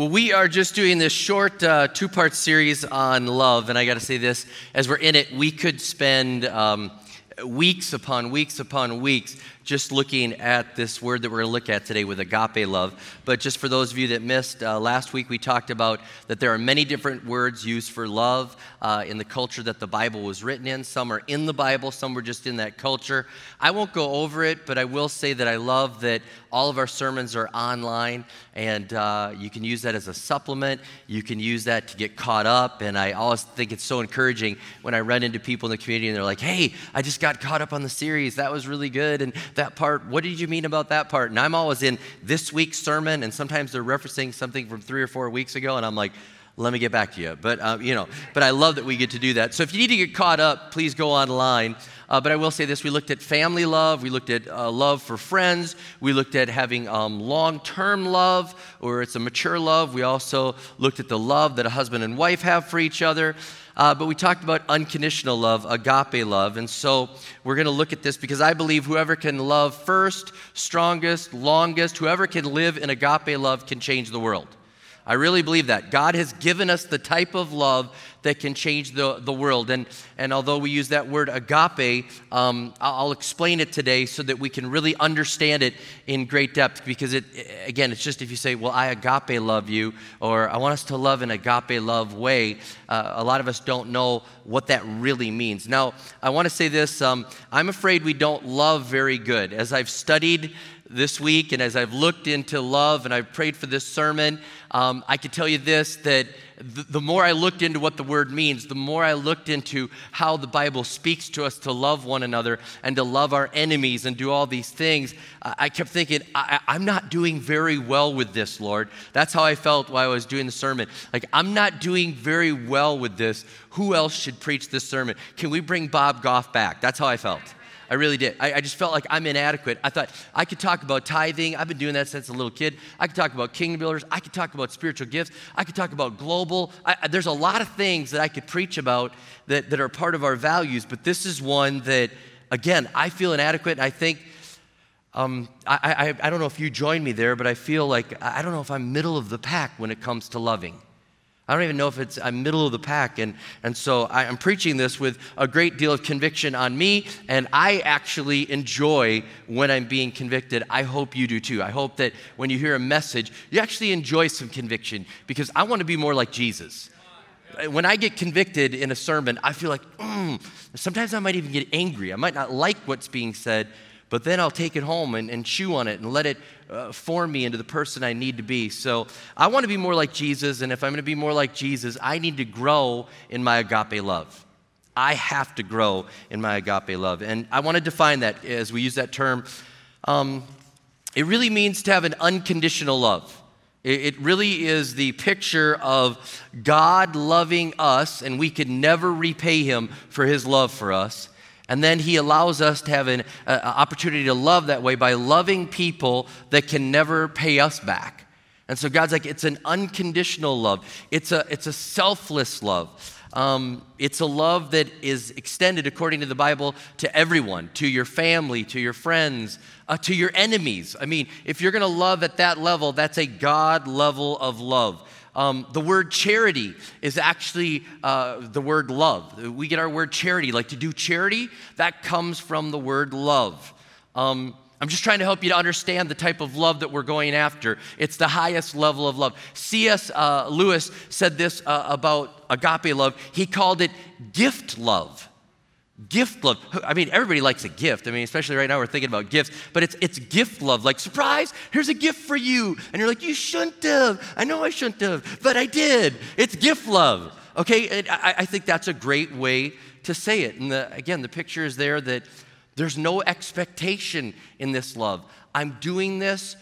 Well, we are just doing this short two-part series on love, and I got to say this, as we're in it, we could spend weeks upon weeks upon weeks just looking at this word that we're going to look at today with agape love. But just for those of you that missed, last week we talked about that there are many different words used for love in the culture that the Bible was written in. Some are in the Bible, some were just in that culture. I won't go over it, but I will say that I love that all of our sermons are online, and you can use that as a supplement. You can use that to get caught up, and I always think it's so encouraging when I run into people in the community and they're like, hey, I just got caught up on the series. That was really good, and that part, what did you mean about that part? And I'm always in this week's sermon, and sometimes they're referencing something from 3 or 4 weeks ago, and I'm like, let me get back to you. But, but I love that we get to do that. So if you need to get caught up, please go online. But I will say this, we looked at family love, we looked at love for friends, we looked at having long-term love, or it's a mature love. We also looked at the love that a husband and wife have for each other. But we talked about unconditional love, agape love, and so we're going to look at this because I believe whoever can love first, strongest, longest, whoever can live in agape love can change the world. I really believe that. God has given us the type of love that can change the world, and although we use that word agape, I'll explain it today so that we can really understand it in great depth, because it, again, it's just if you say, well, I agape love you, or I want us to love in agape love way, a lot of us don't know what that really means. Now, I want to say this, I'm afraid we don't love very good. As I've studied this week and as I've looked into love and I've prayed for this sermon, I can tell you this, that the more I looked into what the word means, the more I looked into how the Bible speaks to us to love one another and to love our enemies and do all these things, I kept thinking, I'm not doing very well with this, Lord. That's how I felt while I was doing the sermon. Like, I'm not doing very well with this. Who else should preach this sermon? Can we bring Bob Goff back? That's how I felt. I really did. I just felt like I'm inadequate. I thought I could talk about tithing. I've been doing that since a little kid. I could talk about kingdom builders. I could talk about spiritual gifts. I could talk about global. There's a lot of things that I could preach about that are part of our values, but this is one that, again, I feel inadequate. And I think, I don't know if you join me there, but I feel like, I don't know if I'm middle of the pack when it comes to loving. I don't even know if I'm middle of the pack, and so I'm preaching this with a great deal of conviction on me, and I actually enjoy when I'm being convicted. I hope you do too. I hope that when you hear a message, you actually enjoy some conviction, because I want to be more like Jesus. When I get convicted in a sermon, I feel like, sometimes I might even get angry. I might not like what's being said, but then I'll take it home and chew on it and let it form me into the person I need to be. So I want to be more like Jesus, and if I'm going to be more like Jesus, I need to grow in my agape love. I have to grow in my agape love. And I want to define that as we use that term. It really means to have an unconditional love. It really is the picture of God loving us, and we could never repay him for his love for us. And then he allows us to have an opportunity to love that way by loving people that can never pay us back. And so God's like, it's an unconditional love. It's a selfless love. It's a love that is extended, according to the Bible, to everyone, to your family, to your friends, to your enemies. I mean, if you're going to love at that level, that's a God level of love. The word charity is actually the word love. We get our word charity, like to do charity, that comes from the word love. I'm just trying to help you to understand the type of love that we're going after. It's the highest level of love. C.S. Lewis said this about agape love. He called it gift love. Gift love. I mean, everybody likes a gift. I mean, especially right now we're thinking about gifts, but it's gift love. Like, surprise, here's a gift for you. And you're like, you shouldn't have. I know I shouldn't have, but I did. It's gift love. Okay, and I think that's a great way to say it. And again, the picture is there that there's no expectation in this love. I'm doing this,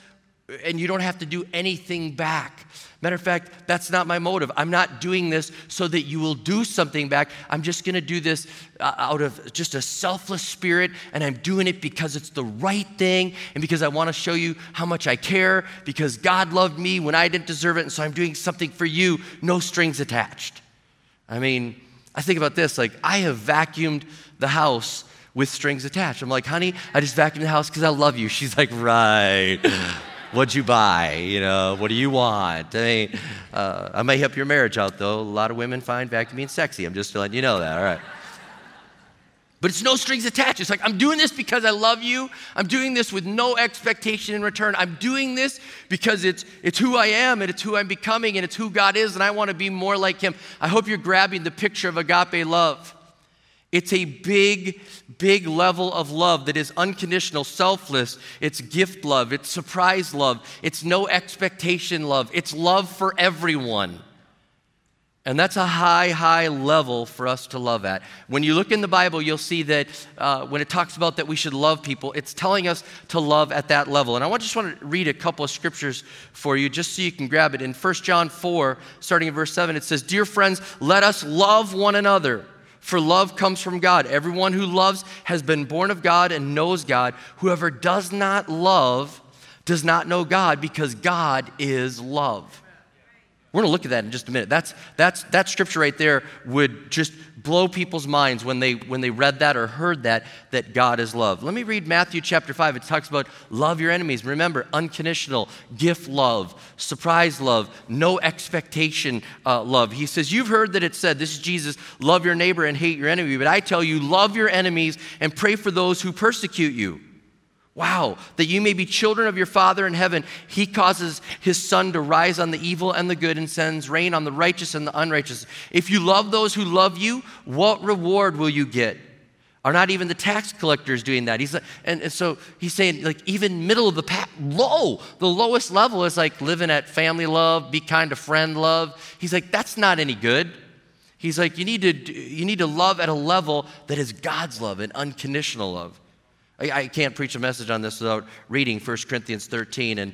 and you don't have to do anything back. Matter of fact, that's not my motive. I'm not doing this so that you will do something back. I'm just going to do this out of just a selfless spirit, and I'm doing it because it's the right thing and because I want to show you how much I care, because God loved me when I didn't deserve it, and so I'm doing something for you, no strings attached. I mean, I think about this, like I have vacuumed the house with strings attached. I'm like, honey, I just vacuumed the house because I love you. She's like, right. What'd you buy? You know, what do you want? I may help your marriage out, though. A lot of women find vacuuming sexy. I'm just letting you know that, all right? But it's no strings attached. It's like, I'm doing this because I love you. I'm doing this with no expectation in return. I'm doing this because it's who I am, and it's who I'm becoming, and it's who God is, and I want to be more like him. I hope you're grabbing the picture of agape love. It's a big, big level of love that is unconditional, selfless. It's gift love. It's surprise love. It's no expectation love. It's love for everyone. And that's a high, high level for us to love at. When you look in the Bible, you'll see that when it talks about that we should love people, it's telling us to love at that level. And I just want to read a couple of scriptures for you just so you can grab it. In 1 John 4, starting in verse 7, it says, "Dear friends, let us love one another. For love comes from God. Everyone who loves has been born of God and knows God. Whoever does not love does not know God, because God is love." We're going to look at that in just a minute. That scripture right there would just blow people's minds when they read that or heard that God is love. Let me read Matthew chapter 5. It talks about love your enemies. Remember, unconditional, gift love, surprise love, no expectation love. He says, "You've heard that it said," this is Jesus, "love your neighbor and hate your enemy. But I tell you, love your enemies and pray for those who persecute you. Wow, that you may be children of your Father in heaven. He causes his sun to rise on the evil and the good and sends rain on the righteous and the unrighteous. If you love those who love you, what reward will you get? Are not even the tax collectors doing that?" He's like, and so he's saying, like, even middle of the pack, low, the lowest level is like living at family love, be kind to friend love. He's like, that's not any good. He's like, you need to love at a level that is God's love and unconditional love. I can't preach a message on this without reading 1 Corinthians 13, and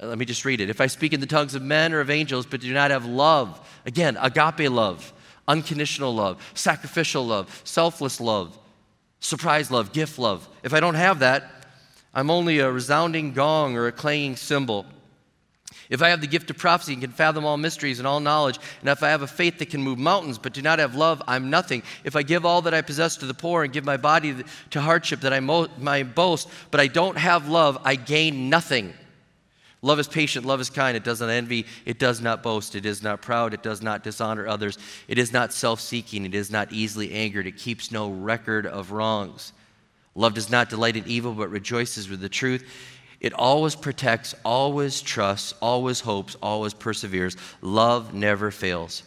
let me just read it. "If I speak in the tongues of men or of angels, but do not have love," again, agape love, unconditional love, sacrificial love, selfless love, surprise love, gift love. "If I don't have that, I'm only a resounding gong or a clanging cymbal. If I have the gift of prophecy and can fathom all mysteries and all knowledge, and if I have a faith that can move mountains but do not have love, I'm nothing. If I give all that I possess to the poor and give my body to hardship that I might boast, but I don't have love, I gain nothing. Love is patient, love is kind, it does not envy, it does not boast, it is not proud, it does not dishonor others, it is not self-seeking, it is not easily angered, it keeps no record of wrongs. Love does not delight in evil but rejoices with the truth. It always protects, always trusts, always hopes, always perseveres. Love never fails.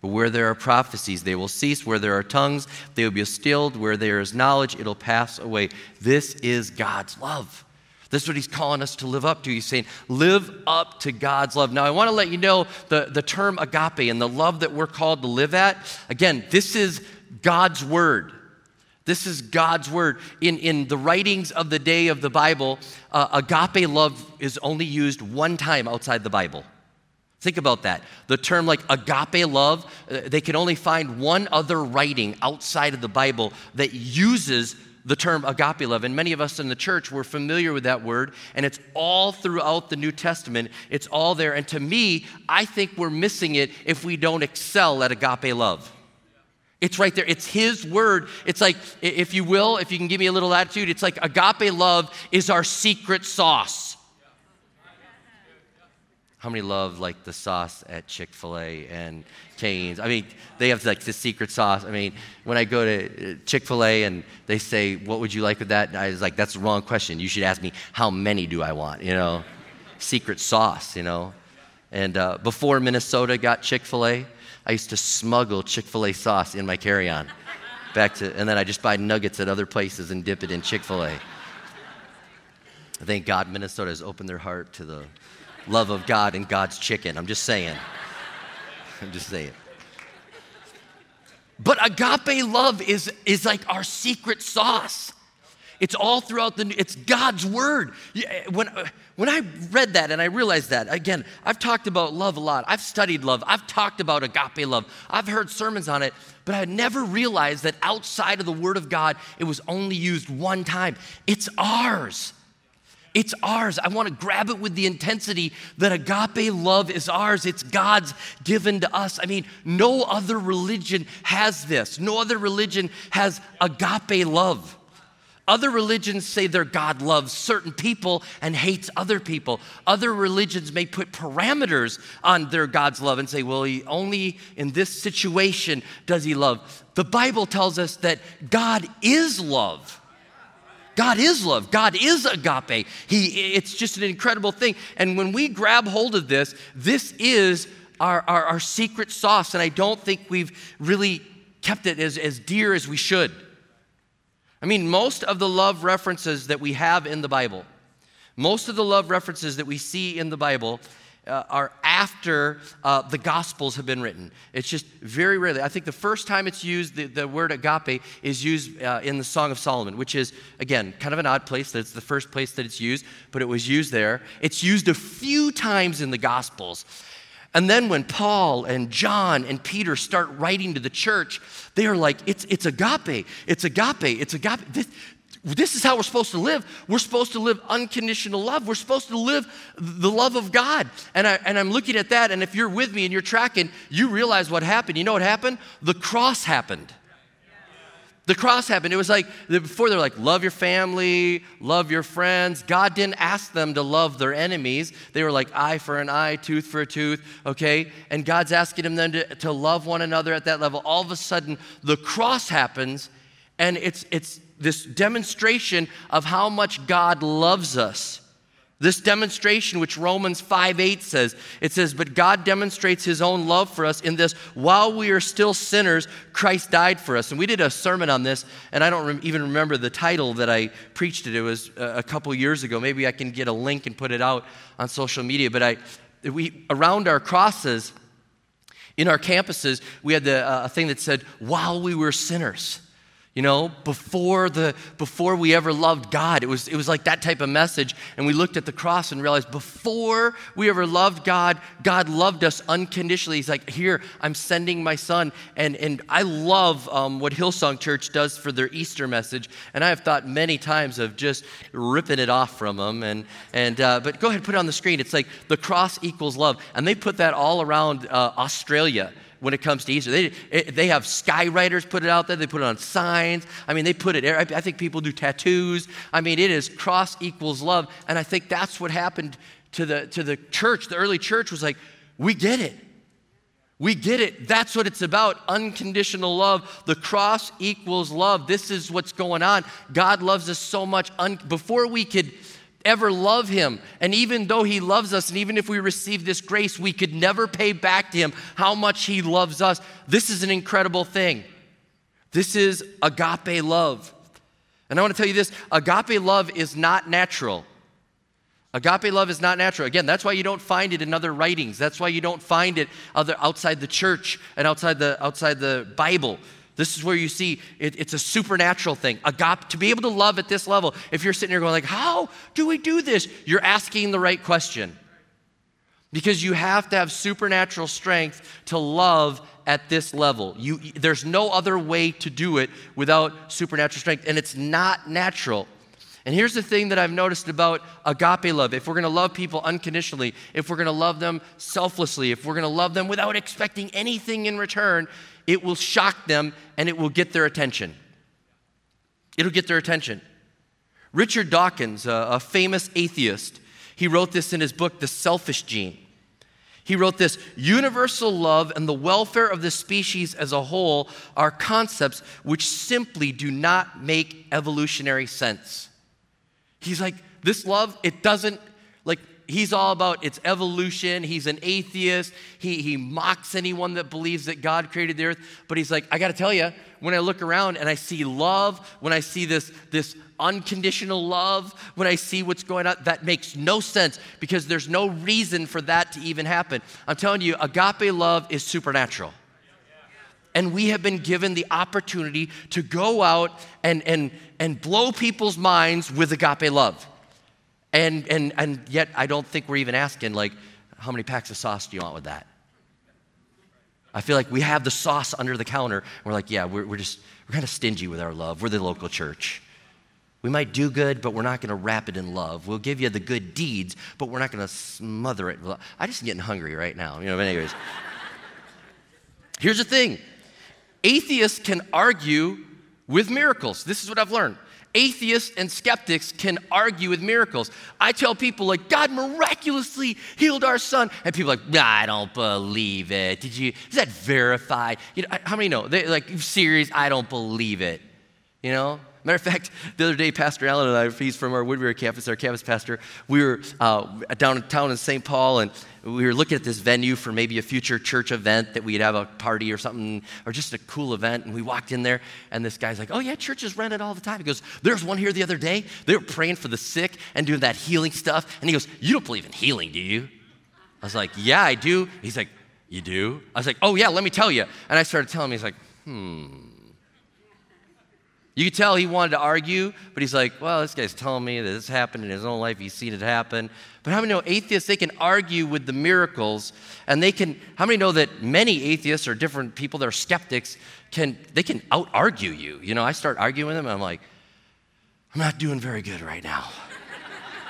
But where there are prophecies, they will cease. Where there are tongues, they will be stilled. Where there is knowledge, it'll pass away." This is God's love. This is what he's calling us to live up to. He's saying, live up to God's love. Now, I want to let you know the term agape and the love that we're called to live at. Again, this is God's word. This is God's word. In the writings of the day of the Bible, agape love is only used one time outside the Bible. Think about that. The term like agape love, they can only find one other writing outside of the Bible that uses the term agape love. And many of us in the church, we're familiar with that word, and it's all throughout the New Testament. It's all there. And to me, I think we're missing it if we don't excel at agape love. It's right there. It's his word. It's like, if you will, if you can give me a little attitude, it's like agape love is our secret sauce. How many love like the sauce at Chick-fil-A and Canes? I mean, they have like the secret sauce. I mean, when I go to Chick-fil-A and they say, "What would you like with that?" And I was like, that's the wrong question. You should ask me, how many do I want? You know, secret sauce, you know. And before Minnesota got Chick-fil-A, I used to smuggle Chick-fil-A sauce in my carry-on, and then I just buy nuggets at other places and dip it in Chick-fil-A. Thank God Minnesota has opened their heart to the love of God and God's chicken. I'm just saying. But agape love is like our secret sauce. It's all throughout it's God's word. When I read that and I realized that, again, I've talked about love a lot. I've studied love. I've talked about agape love. I've heard sermons on it, but I never realized that outside of the word of God, it was only used one time. It's ours. It's ours. I want to grab it with the intensity that agape love is ours. It's God's given to us. I mean, no other religion has this. No other religion has agape love. Other religions say their God loves certain people and hates other people. Other religions may put parameters on their God's love and say, well, he only in this situation does he love. The Bible tells us that God is love. God is love. God is agape. It's just an incredible thing. And when we grab hold of this, this is our secret sauce. And I don't think we've really kept it as dear as we should. I mean, most of the love references that we have in the Bible, most of the love references that we see in the Bible are after the Gospels have been written. It's just very rarely. I think the first time it's used, the word agape is used in the Song of Solomon, which is, again, kind of an odd place. That's the first place that it's used, but it was used there. It's used a few times in the Gospels. And then when Paul and John and Peter start writing to the church, they are like, it's agape, it's agape, it's agape. This is how we're supposed to live. We're supposed to live unconditional love. We're supposed to live the love of God. And I'm looking at that, and if you're with me and you're tracking, you realize what happened. You know what happened? The cross happened. The cross happened. It was like, before they were like, love your family, love your friends. God didn't ask them to love their enemies. They were like, eye for an eye, tooth for a tooth, okay? And God's asking them then to love one another at that level. All of a sudden, the cross happens, and it's this demonstration of how much God loves us. This demonstration, which Romans 5:8 says, it says, but God demonstrates his own love for us in this, while we are still sinners, Christ died for us. And we did a sermon on this, and I don't even remember the title that I preached it. It was a couple years ago. Maybe I can get a link and put it out on social media. But we around our crosses, in our campuses, we had a thing that said, while we were sinners. You know, before we ever loved God, it was like that type of message. And we looked at the cross and realized before we ever loved God, God loved us unconditionally. He's like, here, I'm sending my son. And I love what Hillsong Church does for their Easter message. And I have thought many times of just ripping it off from them. But go ahead, put it on the screen. It's like the cross equals love. And they put that all around Australia. When it comes to Easter, they have skywriters put it out there. They put it on signs. I mean, they put it. I think people do tattoos. I mean, it is cross equals love, and I think that's what happened to the church. The early church was like, we get it, we get it. That's what it's about: unconditional love. The cross equals love. This is what's going on. God loves us so much. Before we could ever love him, and even though he loves us, and even if we receive this grace, we could never pay back to him how much he loves us. This is an incredible thing. This is agape love. And I want to tell you this, agape love is not natural. Agape love is not natural. Again, that's why you don't find it in other writings. That's why you don't find it outside the church and outside the Bible. This is where you see it's a supernatural thing. Agape, to be able to love at this level, if you're sitting here going like, how do we do this? You're asking the right question. Because you have to have supernatural strength to love at this level. There's no other way to do it without supernatural strength, and it's not natural. And here's the thing that I've noticed about agape love. If we're going to love people unconditionally, if we're going to love them selflessly, if we're going to love them without expecting anything in return, it will shock them and it will get their attention. It'll get their attention. Richard Dawkins, a famous atheist, he wrote this in his book, The Selfish Gene. He wrote this: universal love and the welfare of the species as a whole are concepts which simply do not make evolutionary sense. He's like, this love, it doesn't, like, he's all about its evolution. He's an atheist. He mocks anyone that believes that God created the earth. But he's like, I got to tell you, when I look around and I see love, when I see this unconditional love, when I see what's going on, that makes no sense because there's no reason for that to even happen. I'm telling you, agape love is supernatural. And we have been given the opportunity to go out and blow people's minds with agape love. And yet I don't think we're even asking, like, how many packs of sauce do you want with that? I feel like we have the sauce under the counter. And we're like, yeah, we're kind of stingy with our love. We're the local church. We might do good, but we're not going to wrap it in love. We'll give you the good deeds, but we're not going to smother it. I'm just getting hungry right now. You know, but anyways. Here's the thing. Atheists can argue with miracles. This is what I've learned. atheists and skeptics can argue with miracles. I tell people, like, God miraculously healed our son. And people are like, nah, I don't believe it. Is that verified? You know, how many know? They're like, serious, I don't believe it. You know? Matter of fact, the other day, Pastor Allen and I, he's from our Woodbury campus, our campus pastor, we were downtown in St. Paul, and we were looking at this venue for maybe a future church event that we'd have a party or something, or just a cool event, and we walked in there, and this guy's like, oh yeah, churches rent it all the time. He goes, there's one here the other day, they were praying for the sick and doing that healing stuff, and he goes, you don't believe in healing, do you? I was like, yeah, I do. He's like, you do? I was like, oh yeah, let me tell you. And I started telling him, he's like, You could tell he wanted to argue, but he's like, well, this guy's telling me that this happened in his own life. He's seen it happen. But how many know atheists, they can argue with the miracles, and they can, how many know that many atheists or different people that are skeptics, they can out-argue you? You know, I start arguing with them, and I'm like, I'm not doing very good right now.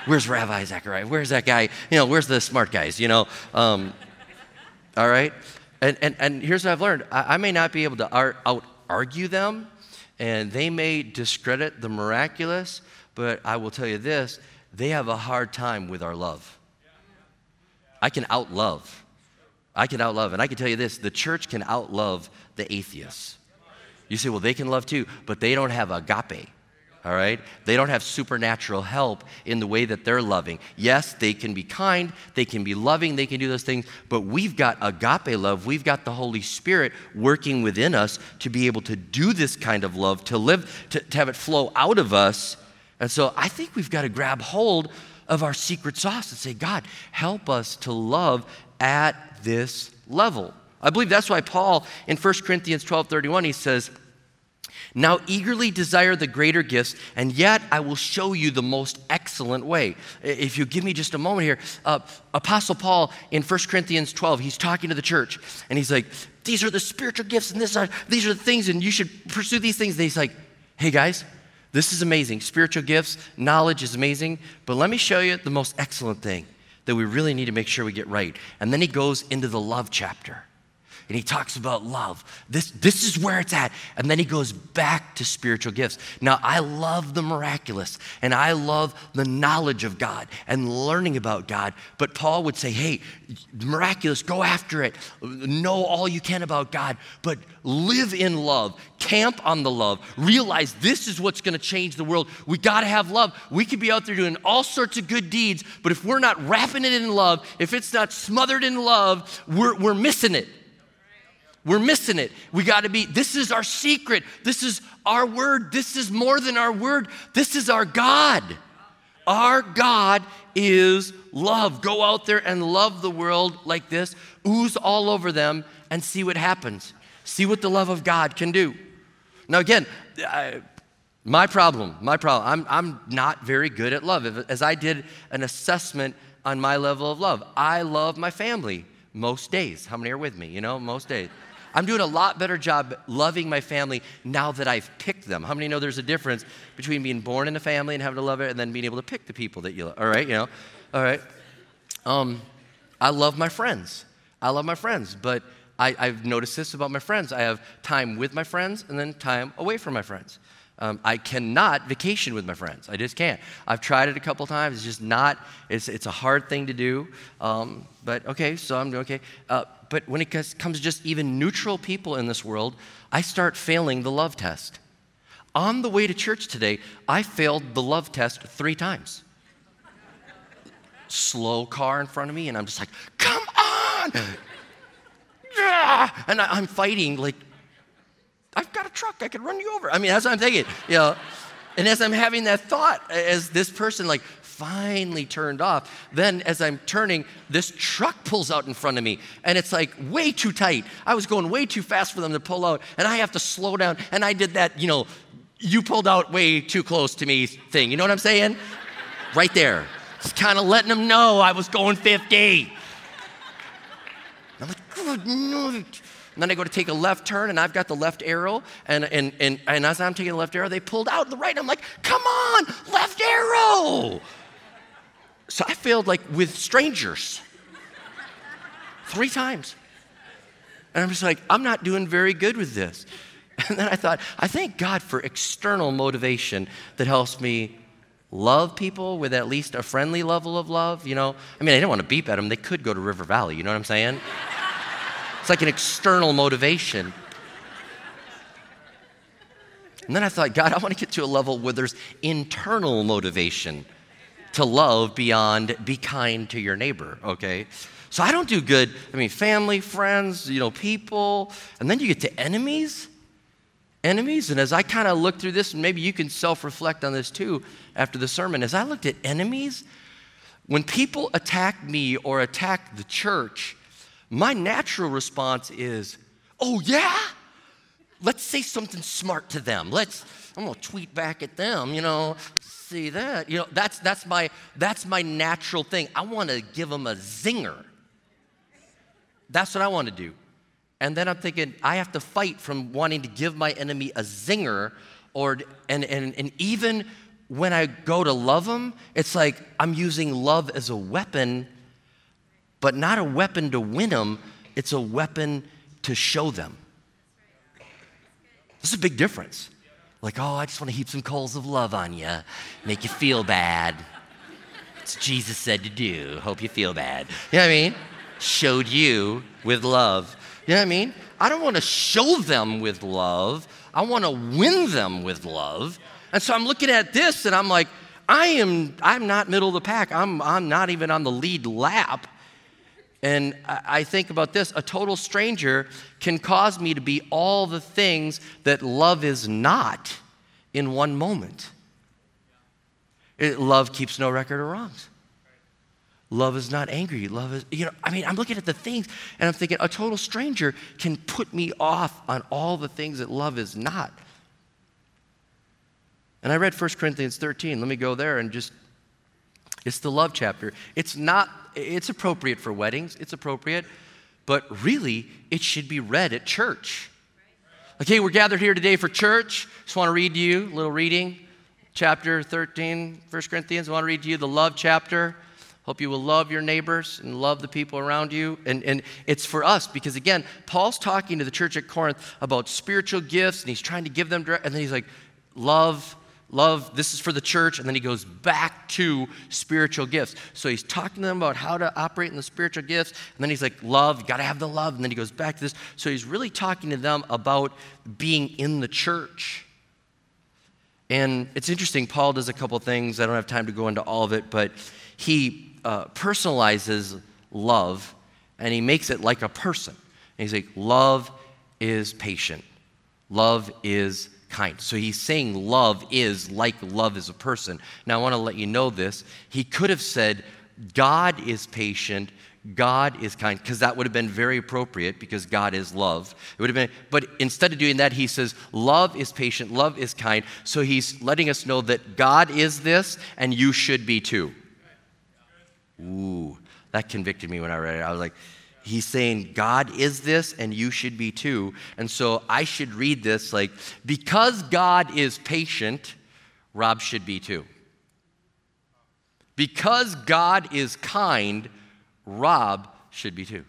Where's Rabbi Zechariah? Where's that guy? You know, where's the smart guys? You know, all right? And here's what I've learned. I may not be able to out-argue them, and they may discredit the miraculous, but I will tell you this, they have a hard time with our love. I can out-love. And I can tell you this, the church can out-love the atheists. You say, well, they can love too, but they don't have agape, all right? They don't have supernatural help in the way that they're loving. Yes, they can be kind, they can be loving, they can do those things, but we've got agape love. We've got the Holy Spirit working within us to be able to do this kind of love, to live, to have it flow out of us. And so I think we've got to grab hold of our secret sauce and say, God, help us to love at this level. I believe that's why Paul in 1 Corinthians 12:31, he says, now eagerly desire the greater gifts, and yet I will show you the most excellent way. If you give me just a moment here, Apostle Paul in 1 Corinthians 12, he's talking to the church, and he's like, these are the spiritual gifts, and these are the things, and you should pursue these things. And he's like, hey guys, this is amazing. Spiritual gifts, knowledge is amazing, but let me show you the most excellent thing that we really need to make sure we get right. And then he goes into the love chapter. And he talks about love. This is where it's at. And then he goes back to spiritual gifts. Now, I love the miraculous, and I love the knowledge of God and learning about God. But Paul would say, hey, miraculous, go after it. Know all you can about God, but live in love. Camp on the love. Realize this is what's going to change the world. We got to have love. We could be out there doing all sorts of good deeds, but if we're not wrapping it in love, if it's not smothered in love, we're missing it. We're missing it. We got to be, this is our secret. This is our word. This is more than our word. This is our God. Our God is love. Go out there and love the world like this. Ooze all over them and see what happens. See what the love of God can do. Now again, my problem. I'm not very good at love. As I did an assessment on my level of love, I love my family most days. How many are with me? You know, most days. I'm doing a lot better job loving my family now that I've picked them. How many know there's a difference between being born in a family and having to love it and then being able to pick the people that you love? All right, you know, all right. I love my friends. But I've noticed this about my friends. I have time with my friends and then time away from my friends. I cannot vacation with my friends. I just can't. I've tried it a couple times. It's just not, it's a hard thing to do. But okay, so I'm doing okay. But when it comes to just even neutral people in this world, I start failing the love test. On the way to church today, I failed the love test 3 times. Slow car in front of me, and I'm just like, come on! And I'm fighting like, I've got a truck, I could run you over. I mean, that's what I'm thinking, you know. And as I'm having that thought, as this person like finally turned off, then as I'm turning, this truck pulls out in front of me, and it's like way too tight. I was going way too fast for them to pull out, and I have to slow down. And I did that, you know, you pulled out way too close to me thing. You know what I'm saying? Right there. Just kind of letting them know I was going 50. I'm like, good no. And then I go to take a left turn, and I've got the left arrow, and as I'm taking the left arrow, they pulled out the right. I'm like, come on, left arrow. So I failed like with strangers 3 times. And I'm just like, I'm not doing very good with this. And then I thought, I thank God for external motivation that helps me love people with at least a friendly level of love, you know. I mean, I didn't want to beep at them. They could go to River Valley, you know what I'm saying? It's like an external motivation. And then I thought, God, I want to get to a level where there's internal motivation to love beyond be kind to your neighbor, okay? So I don't do good, I mean, family, friends, you know, people. And then you get to enemies. Enemies, and as I kind of look through this, and maybe you can self-reflect on this too after the sermon, as I looked at enemies, when people attack me or attack the church, my natural response is, oh yeah? Let's say something smart to them. I'm gonna tweet back at them, you know, see that? You know, that's my natural thing. I wanna give them a zinger. That's what I wanna do. And then I'm thinking, I have to fight from wanting to give my enemy a zinger, and even when I go to love them, it's like I'm using love as a weapon, but not a weapon to win them, it's a weapon to show them. This is a big difference. Like, oh, I just want to heap some coals of love on you, make you feel bad. It's what Jesus said to do, hope you feel bad. You know what I mean? Showed you with love. You know what I mean? I don't want to show them with love. I want to win them with love. And so I'm looking at this and I'm like, I'm not middle of the pack. I'm not even on the lead lap. And I think about this, a total stranger can cause me to be all the things that love is not in one moment. Love keeps no record of wrongs. Love is not angry. Love is, you know, I mean, I'm looking at the things and I'm thinking a total stranger can put me off on all the things that love is not. And I read 1 Corinthians 13. Let me go there and just, it's the love chapter. It's appropriate for weddings. It's appropriate, but really it should be read at church. Okay, we're gathered here today for church. Just want to read to you a little reading. Chapter 13, 1 Corinthians, I want to read to you the love chapter. Hope you will love your neighbors and love the people around you. And it's for us because, again, Paul's talking to the church at Corinth about spiritual gifts, and he's trying to give them direct. And then he's like, love, this is for the church. And then he goes back to spiritual gifts. So he's talking to them about how to operate in the spiritual gifts. And then he's like, love, you got to have the love. And then he goes back to this. So he's really talking to them about being in the church. And it's interesting, Paul does a couple things. I don't have time to go into all of it, but he personalizes love, and he makes it like a person. And he's like, love is patient. Love is kind. So he's saying love is like love is a person. Now, I want to let you know this. He could have said, God is patient, God is kind, because that would have been very appropriate because God is love. It would have been, but instead of doing that, he says, love is patient, love is kind. So he's letting us know that God is this, and you should be too. Ooh, that convicted me when I read it. I was like, he's saying God is this and you should be too. And so I should read this like, because God is patient, Rob should be too. Because God is kind, Rob should be too.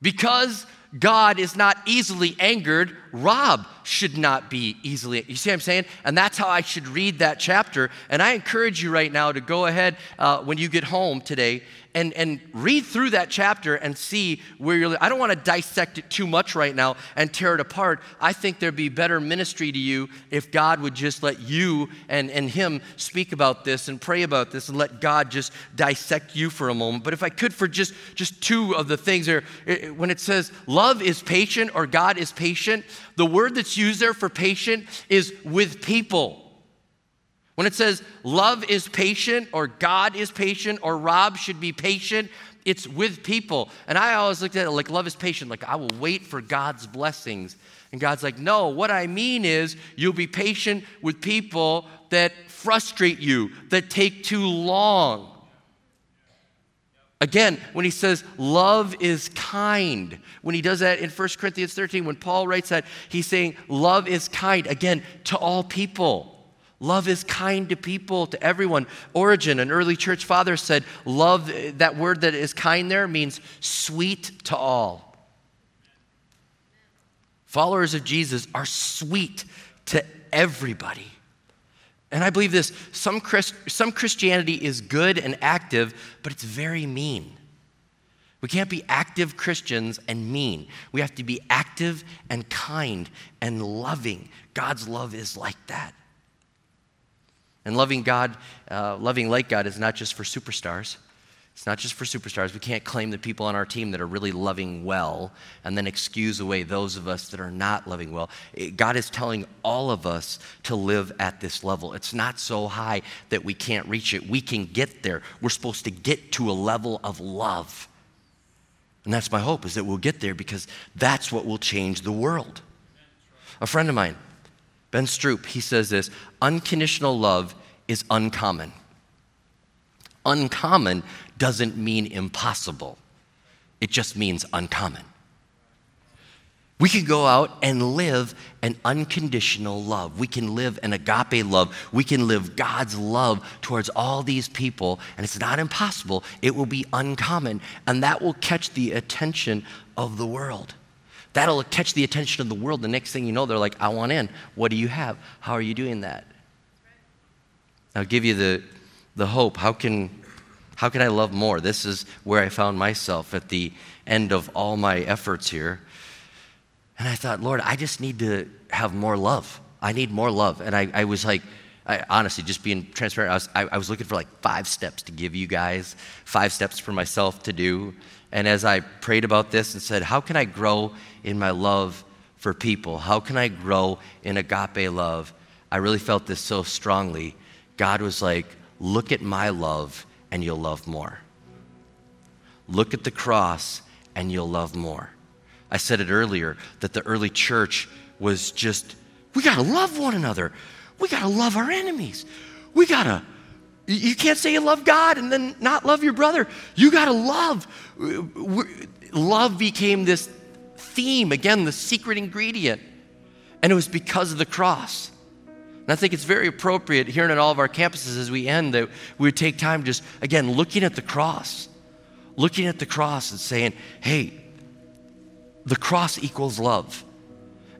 Because God is not easily angered, Rob should not be easily. You see what I'm saying? And that's how I should read that chapter. And I encourage you right now to go ahead when you get home today and read through that chapter and see where you're. I don't want to dissect it too much right now and tear it apart. I think there'd be better ministry to you if God would just let you and him speak about this and pray about this and let God just dissect you for a moment. But if I could for just two of the things there, when it says love is patient or God is patient, the word that's used there for patient is with people. When it says love is patient or God is patient or Rob should be patient, it's with people. And I always looked at it like love is patient, like I will wait for God's blessings. And God's like, no, what I mean is you'll be patient with people that frustrate you, that take too long. Again, when he says love is kind, when he does that in 1 Corinthians 13, when Paul writes that, he's saying love is kind, again, to all people. Love is kind to people, to everyone. Origen, an early church father, said love, that word that is kind there means sweet to all. Followers of Jesus are sweet to everybody. And I believe this, some Christianity is good and active, but it's very mean. We can't be active Christians and mean. We have to be active and kind and loving. God's love is like that. And loving like God is not just for superstars. It's not just for superstars. We can't claim the people on our team that are really loving well and then excuse away those of us that are not loving well. God is telling all of us to live at this level. It's not so high that we can't reach it. We can get there. We're supposed to get to a level of love. And that's my hope, is that we'll get there, because that's what will change the world. A friend of mine, Ben Stroop, he says this: unconditional love is uncommon. Uncommon doesn't mean impossible. It just means uncommon. We can go out and live an unconditional love. We can live an agape love. We can live God's love towards all these people, and it's not impossible. It will be uncommon, and that will catch the attention of the world. That'll catch the attention of the world. The next thing you know, they're like, I want in. What do you have? How are you doing that? I'll give you the hope. How can I love more? This is where I found myself at the end of all my efforts here. And I thought, Lord, I just need to have more love. I need more love. And I was like, honestly, just being transparent, I was looking for like 5 steps to give you guys, 5 steps for myself to do. And as I prayed about this and said, how can I grow in my love for people? How can I grow in agape love? I really felt this so strongly. God was like, look at my love and you'll love more. Look at the cross and you'll love more. I said it earlier, that the early church was just, we gotta love one another. We gotta love our enemies. You can't say you love God and then not love your brother. You gotta love. Love became this theme, again, the secret ingredient. And it was because of the cross. And I think it's very appropriate here and at all of our campuses as we end that we would take time just, again, looking at the cross and saying, hey, the cross equals love.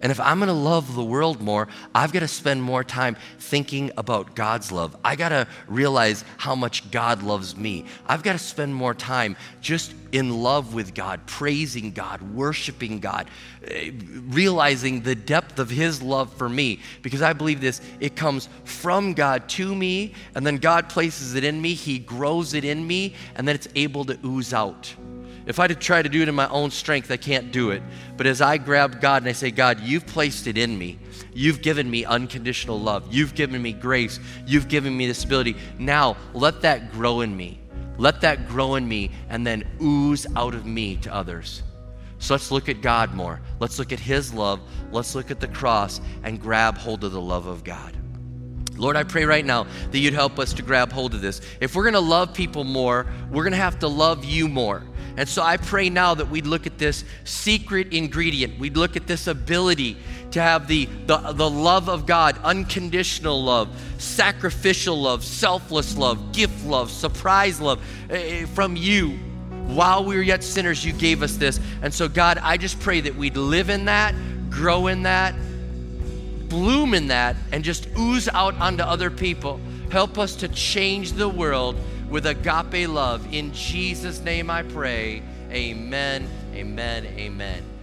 And if I'm going to love the world more, I've got to spend more time thinking about God's love. I got to realize how much God loves me. I've got to spend more time just in love with God, praising God, worshiping God, realizing the depth of His love for me. Because I believe this, it comes from God to me, and then God places it in me, He grows it in me, and then it's able to ooze out. If I try to do it in my own strength, I can't do it. But as I grab God and I say, God, you've placed it in me. You've given me unconditional love. You've given me grace. You've given me this ability. Now, let that grow in me. Let that grow in me and then ooze out of me to others. So let's look at God more. Let's look at His love. Let's look at the cross and grab hold of the love of God. Lord, I pray right now that you'd help us to grab hold of this. If we're going to love people more, we're going to have to love you more. And so I pray now that we'd look at this secret ingredient. We'd look at this ability to have the love of God, unconditional love, sacrificial love, selfless love, gift love, surprise love from you. While we were yet sinners, you gave us this. And so, God, I just pray that we'd live in that, grow in that, bloom in that, and just ooze out onto other people. Help us to change the world with agape love. In Jesus' name I pray, amen, amen, amen.